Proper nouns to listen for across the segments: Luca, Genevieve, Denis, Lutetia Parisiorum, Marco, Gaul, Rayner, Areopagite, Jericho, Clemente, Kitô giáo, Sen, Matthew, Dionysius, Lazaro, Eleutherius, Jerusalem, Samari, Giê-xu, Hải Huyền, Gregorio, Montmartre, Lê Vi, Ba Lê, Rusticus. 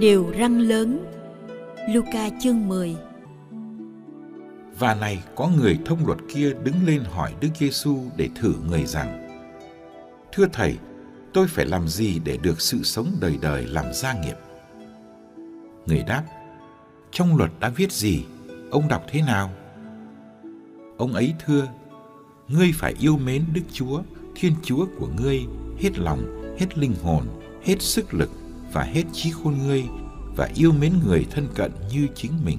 Điều răng lớn. Luca chương 10. Và này, có người thông luật kia đứng lên hỏi Đức Giê-xu để thử người rằng: Thưa Thầy, tôi phải làm gì để được sự sống đời đời làm gia nghiệp? Người đáp: Trong luật đã viết gì? Ông đọc thế nào? Ông ấy thưa: Ngươi phải yêu mến Đức Chúa, Thiên Chúa của ngươi hết lòng, hết linh hồn, hết sức lực và hết trí khôn ngươi, và yêu mến người thân cận như chính mình.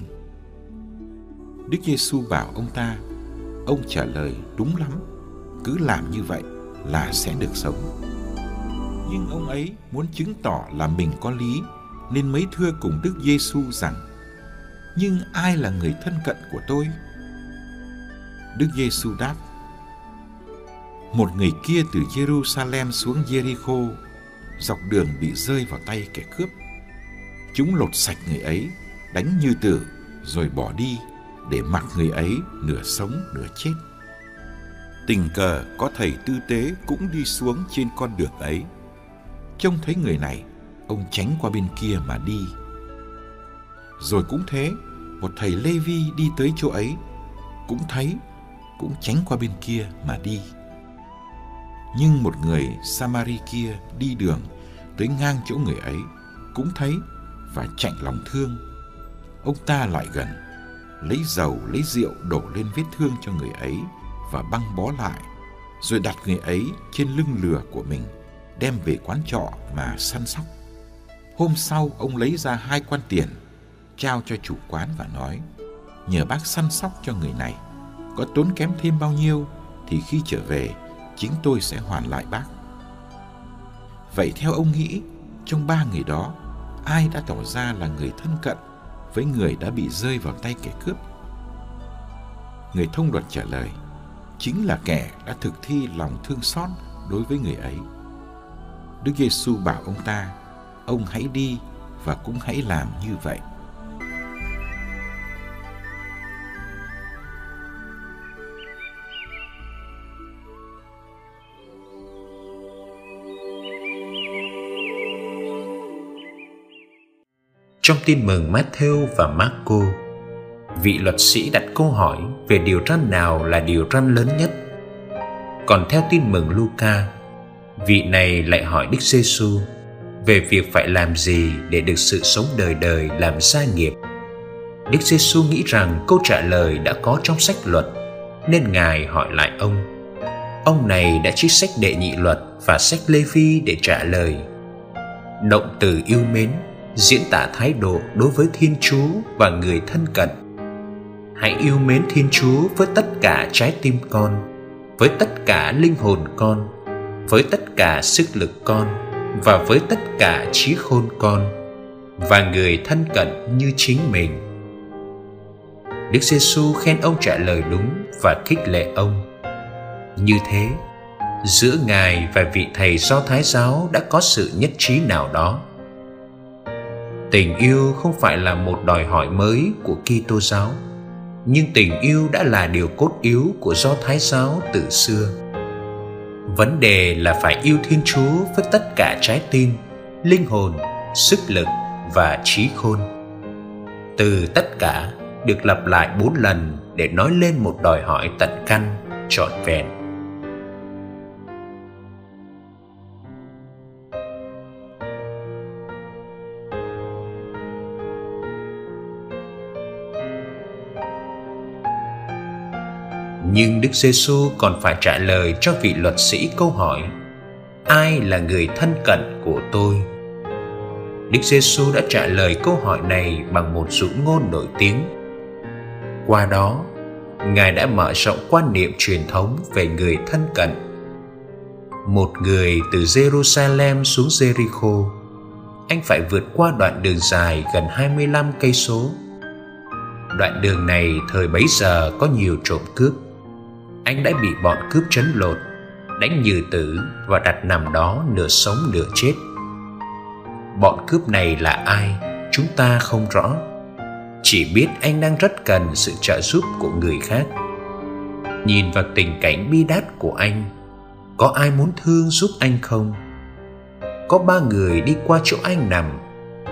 Đức Giê-xu bảo ông ta. Ông trả lời: Đúng lắm, cứ làm như vậy là sẽ được sống. Nhưng ông ấy muốn chứng tỏ là mình có lý, nên mới thưa cùng Đức Giê-xu rằng: Nhưng ai là người thân cận của tôi? Đức Giê-xu đáp: Một người kia từ Jerusalem xuống Jericho, dọc đường bị rơi vào tay kẻ cướp. Chúng lột sạch người ấy, đánh như tử, rồi bỏ đi, để mặc người ấy nửa sống nửa chết. Tình cờ có thầy tư tế cũng đi xuống trên con đường ấy. Trông thấy người này, ông tránh qua bên kia mà đi. Rồi cũng thế, một thầy Lê Vi đi tới chỗ ấy, cũng thấy, cũng tránh qua bên kia mà đi. Nhưng một người Samari kia đi đường tới ngang chỗ người ấy, cũng thấy và chạnh lòng thương. Ông ta lại gần, lấy dầu lấy rượu đổ lên vết thương cho người ấy và băng bó lại, rồi đặt người ấy trên lưng lừa của mình, đem về quán trọ mà săn sóc. Hôm sau ông lấy ra 2 quan tiền, trao cho chủ quán và nói: Nhờ bác săn sóc cho người này, có tốn kém thêm bao nhiêu thì khi trở về chính tôi sẽ hoàn lại bác. Vậy theo ông nghĩ, trong 3 người đó, ai đã tỏ ra là người thân cận với người đã bị rơi vào tay kẻ cướp? Người thông luật trả lời: Chính là kẻ đã thực thi lòng thương xót đối với người ấy. Đức Giê-xu bảo ông ta: Ông hãy đi và cũng hãy làm như vậy. Trong tin mừng Matthew và Marco, vị luật sĩ đặt câu hỏi về điều răn nào là điều răn lớn nhất. Còn theo tin mừng Luca, vị này lại hỏi Đức Giê-xu về việc phải làm gì để được sự sống đời đời làm gia nghiệp. Đức Giê-xu nghĩ rằng câu trả lời đã có trong sách luật, nên Ngài hỏi lại ông. Ông này đã trích sách đệ nhị luật và sách Lê Vi để trả lời. Động từ yêu mến diễn tả thái độ đối với Thiên Chúa và người thân cận. Hãy yêu mến Thiên Chúa với tất cả trái tim con, với tất cả linh hồn con, với tất cả sức lực con, và với tất cả trí khôn con, và người thân cận như chính mình. Đức Giê-xu khen ông trả lời đúng và khích lệ ông. Như thế, giữa Ngài và vị thầy Do Thái giáo đã có sự nhất trí nào đó. Tình yêu không phải là một đòi hỏi mới của Kitô giáo, nhưng tình yêu đã là điều cốt yếu của Do Thái giáo từ xưa. Vấn đề là phải yêu Thiên Chúa với tất cả trái tim, linh hồn, sức lực và trí khôn. Từ tất cả được lặp lại 4 lần để nói lên một đòi hỏi tận căn, trọn vẹn. Nhưng Đức Giê-xu còn phải trả lời cho vị luật sĩ câu hỏi: ai là người thân cận của tôi? Đức Giê-xu đã trả lời câu hỏi này bằng một dụ ngôn nổi tiếng. Qua đó, Ngài đã mở rộng quan niệm truyền thống về người thân cận. Một người từ Jerusalem xuống Jericho, anh phải vượt qua đoạn đường dài gần 25 cây số. Đoạn đường này thời bấy giờ có nhiều trộm cướp. Anh đã bị bọn cướp trấn lột, đánh nhừ tử và đặt nằm đó nửa sống nửa chết. Bọn cướp này là ai, chúng ta không rõ. Chỉ biết anh đang rất cần sự trợ giúp của người khác. Nhìn vào tình cảnh bi đát của anh, có ai muốn thương giúp anh không? Có ba người đi qua chỗ anh nằm.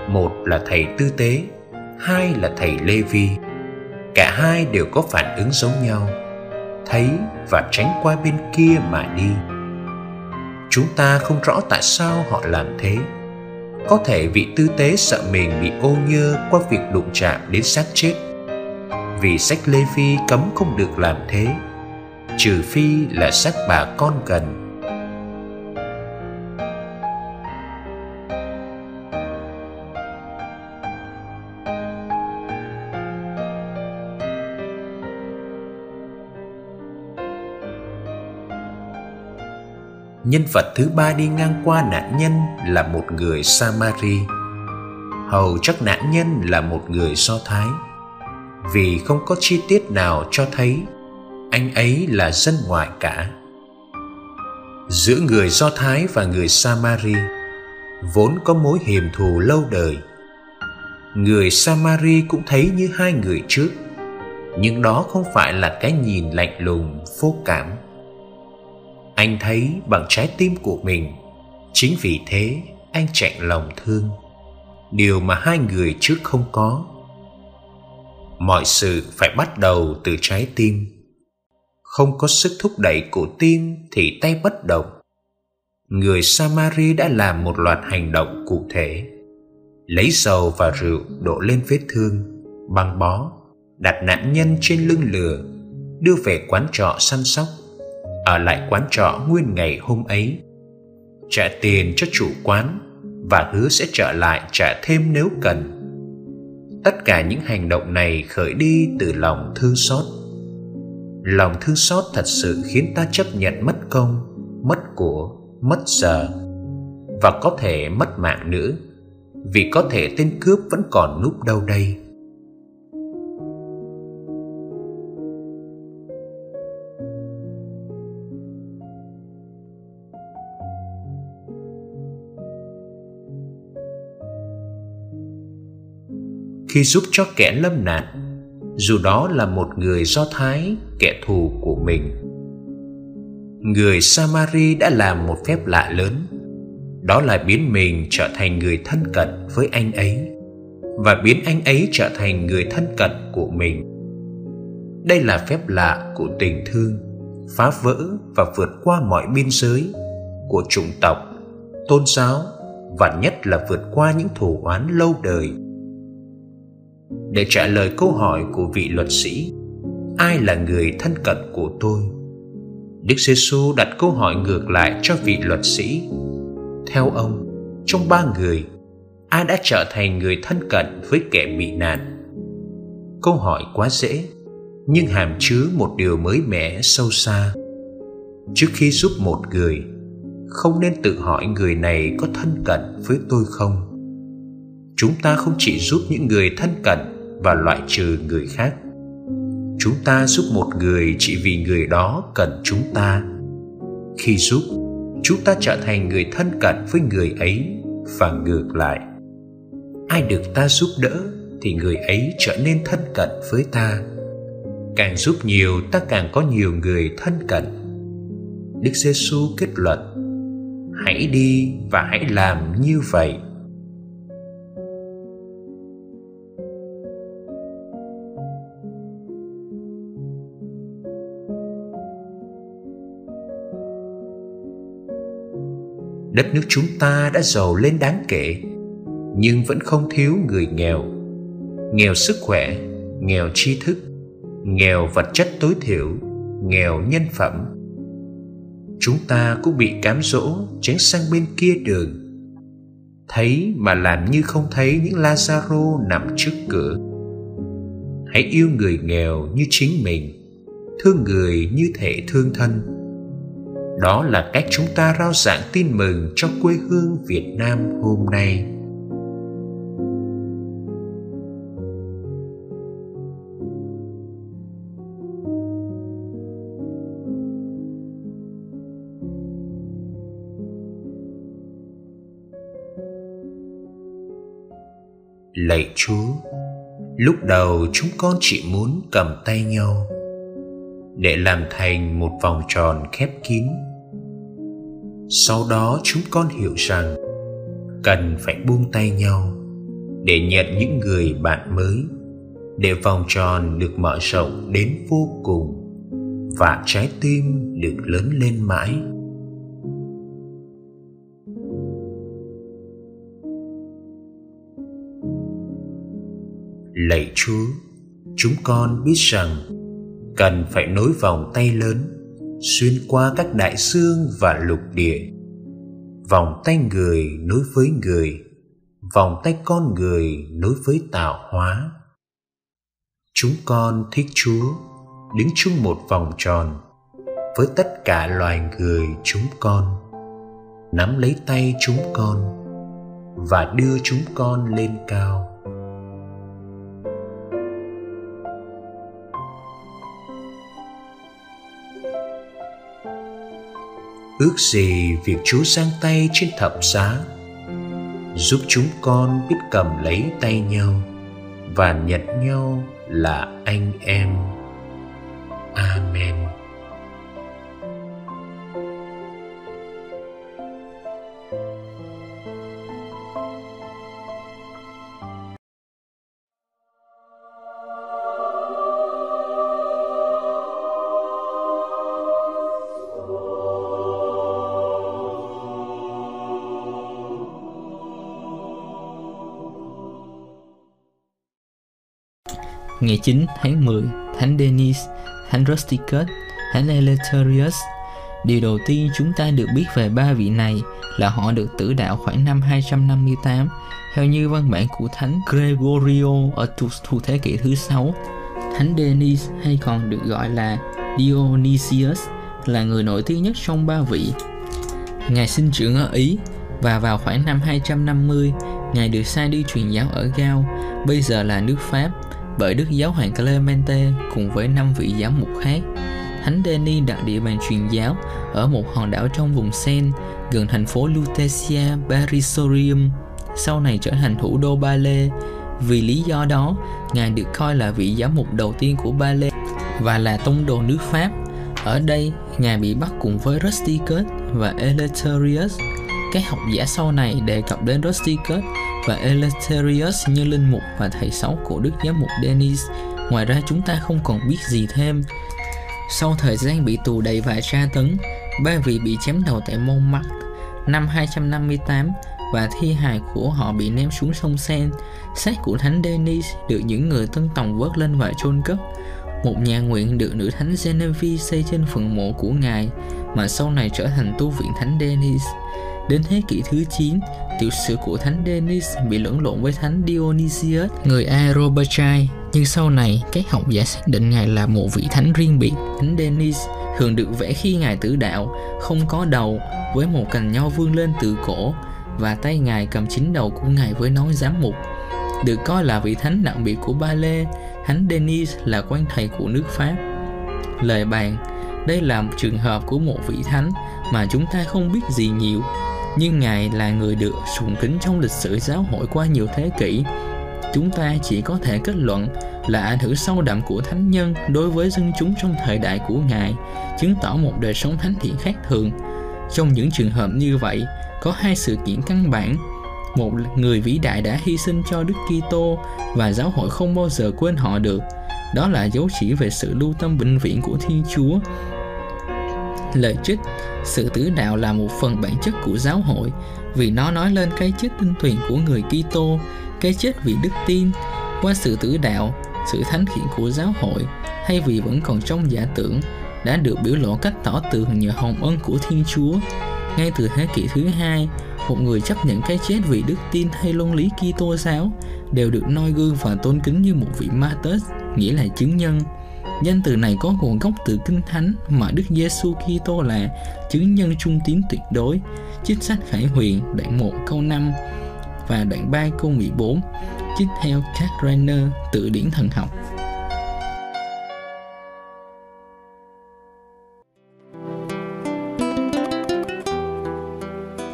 Một là thầy tư tế, hai là thầy Lê Vi. Cả hai đều có phản ứng giống nhau: thấy và tránh qua bên kia mà đi. Chúng ta không rõ tại sao họ làm thế. Có thể vị tư tế sợ mình bị ô nhơ qua việc đụng chạm đến xác chết, vì sách Lê Vi cấm không được làm thế, trừ phi là xác bà con gần. Nhân vật thứ ba đi ngang qua nạn nhân là một người Samari. Hầu chắc nạn nhân là một người Do Thái, vì không có chi tiết nào cho thấy anh ấy là dân ngoại cả. Giữa người Do Thái và người Samari vốn có mối hiềm thù lâu đời. Người Samari cũng thấy như hai người trước, nhưng đó không phải là cái nhìn lạnh lùng, vô cảm. Anh thấy bằng trái tim của mình, chính vì thế anh chạnh lòng thương, điều mà hai người trước không có. Mọi sự phải bắt đầu từ trái tim. Không có sức thúc đẩy của tim thì tay bất động. Người Samari đã làm một loạt hành động cụ thể: lấy dầu và rượu đổ lên vết thương, băng bó, đặt nạn nhân trên lưng lừa, đưa về quán trọ săn sóc, ở lại quán trọ nguyên ngày hôm ấy, trả tiền cho chủ quán và hứa sẽ trở lại trả thêm nếu cần. Tất cả những hành động này khởi đi từ lòng thương xót. Lòng thương xót thật sự khiến ta chấp nhận mất công, mất của, mất giờ, và có thể mất mạng nữa, vì có thể tên cướp vẫn còn núp đâu đây. Khi giúp cho kẻ lâm nạn, dù đó là một người Do Thái, kẻ thù của mình, người Samari đã làm một phép lạ lớn. Đó là biến mình trở thành người thân cận với anh ấy, và biến anh ấy trở thành người thân cận của mình. Đây là phép lạ của tình thương, phá vỡ và vượt qua mọi biên giới, của chủng tộc, tôn giáo, và nhất là vượt qua những thù oán lâu đời. Để trả lời câu hỏi của vị luật sĩ: ai là người thân cận của tôi? Đức Giê-xu đặt câu hỏi ngược lại cho vị luật sĩ. Theo ông, trong ba người, ai đã trở thành người thân cận với kẻ bị nạn? Câu hỏi quá dễ, nhưng hàm chứa một điều mới mẻ sâu xa. Trước khi giúp một người, không nên tự hỏi người này có thân cận với tôi không. Chúng ta không chỉ giúp những người thân cận và loại trừ người khác. Chúng ta giúp một người chỉ vì người đó cần chúng ta. Khi giúp, chúng ta trở thành người thân cận với người ấy và ngược lại. Ai được ta giúp đỡ thì người ấy trở nên thân cận với ta. Càng giúp nhiều, ta càng có nhiều người thân cận. Đức Giê-xu kết luận: hãy đi và hãy làm như vậy. Đất nước chúng ta đã giàu lên đáng kể, nhưng vẫn không thiếu người nghèo. Nghèo sức khỏe, nghèo tri thức, nghèo vật chất tối thiểu, nghèo nhân phẩm. Chúng ta cũng bị cám dỗ tránh sang bên kia đường, thấy mà làm như không thấy những Lazaro nằm trước cửa. Hãy yêu người nghèo như chính mình, thương người như thể thương thân. Đó là cách chúng ta rao giảng tin mừng cho quê hương Việt Nam hôm nay. Lạy Chúa, lúc đầu chúng con chỉ muốn cầm tay nhau để làm thành một vòng tròn khép kín. Sau đó chúng con hiểu rằng cần phải buông tay nhau để nhận những người bạn mới, để vòng tròn được mở rộng đến vô cùng và trái tim được lớn lên mãi. Lạy Chúa, chúng con biết rằng cần phải nối vòng tay lớn xuyên qua các đại dương và lục địa. Vòng tay người nối với người, vòng tay con người nối với tạo hóa. Chúng con thích Chúa đứng chung một vòng tròn với tất cả loài người chúng con, nắm lấy tay chúng con và đưa chúng con lên cao. Ước gì việc Chúa giang tay trên thập giá giúp chúng con biết cầm lấy tay nhau và nhận nhau là anh em. Amen. Ngày 9 tháng 10, Thánh Denis, Thánh Rusticus, Thánh Eleutherius. Điều đầu tiên chúng ta được biết về ba vị này là họ được tử đạo khoảng năm 258, theo như văn bản của Thánh Gregorio ở thuộc thế kỷ thứ 6. Thánh Denis hay còn được gọi là Dionysius là người nổi tiếng nhất trong ba vị. Ngài sinh trưởng ở Ý và vào khoảng năm 250, Ngài được sai đi truyền giáo ở Gaul, bây giờ là nước Pháp, bởi Đức Giáo hoàng Clemente cùng với 5 vị giám mục khác. Thánh Denis đặt địa bàn truyền giáo ở một hòn đảo trong vùng Sen gần thành phố Lutetia Parisiorum, sau này trở thành thủ đô Ba Lê. Vì lý do đó, Ngài được coi là vị giám mục đầu tiên của Ba Lê và là tông đồ nước Pháp. Ở đây, Ngài bị bắt cùng với Rusticus và Eleutherius. Các học giả sau này đề cập đến Rusticus và Eleutherius như linh mục và thầy sáu của Đức Giám mục Denis. Ngoài ra chúng ta không còn biết gì thêm. Sau thời gian bị tù đầy và tra tấn, ba vị bị chém đầu tại Montmartre năm 258 và thi hài của họ bị ném xuống sông Sen. Xác của Thánh Denis được những người tân tòng vớt lên và chôn cất. Một nhà nguyện được nữ thánh Genevieve xây trên phần mộ của Ngài, mà sau này trở thành tu viện Thánh Denis. Đến thế kỷ thứ 9, tiểu sử của Thánh Denis bị lẫn lộn với Thánh Dionysius, người Areopagite, nhưng sau này các học giả xác định Ngài là một vị thánh riêng biệt. Thánh Denis thường được vẽ khi Ngài tử đạo, không có đầu, với một cành nho vươn lên từ cổ, và tay Ngài cầm chính đầu của Ngài với nón giám mục. Được coi là vị thánh đặc biệt của Ba Lê, Thánh Denis là quan thầy của nước Pháp. Lời bàn, đây là một trường hợp của một vị thánh mà chúng ta không biết gì nhiều, nhưng Ngài là người được sùng kính trong lịch sử giáo hội qua nhiều thế kỷ. Chúng ta chỉ có thể kết luận là ảnh hưởng sâu đậm của thánh nhân đối với dân chúng trong thời đại của Ngài, chứng tỏ một đời sống thánh thiện khác thường. Trong những trường hợp như vậy, có hai sự kiện căn bản. Một người vĩ đại đã hy sinh cho Đức Kitô và giáo hội không bao giờ quên họ được. Đó là dấu chỉ về sự lưu tâm vĩnh viễn của Thiên Chúa. Lời trích, sự tử đạo là một phần bản chất của giáo hội, vì nó nói lên cái chết tinh tuyền của người Kitô, cái chết vì đức tin. Qua sự tử đạo, sự thánh khiển của giáo hội, thay vì vẫn còn trong giả tưởng, đã được biểu lộ cách tỏ tường nhờ hồng ân của Thiên Chúa. Ngay từ thế kỷ thứ hai, một người chấp nhận cái chết vì đức tin hay luân lý Kitô giáo đều được noi gương và tôn kính như một vị martyr, nghĩa là chứng nhân. Danh từ này có nguồn gốc từ Kinh Thánh mà Đức Giê-xu Kitô là chứng nhân trung tín tuyệt đối, trích sách Hải Huyền đoạn 1 câu 5 và đoạn 3 câu 14, trích theo các Rayner tự điển thần học.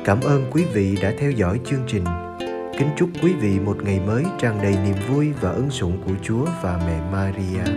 Cảm ơn quý vị đã theo dõi chương trình. Kính chúc quý vị một ngày mới tràn đầy niềm vui và ân sủng của Chúa và Mẹ Maria.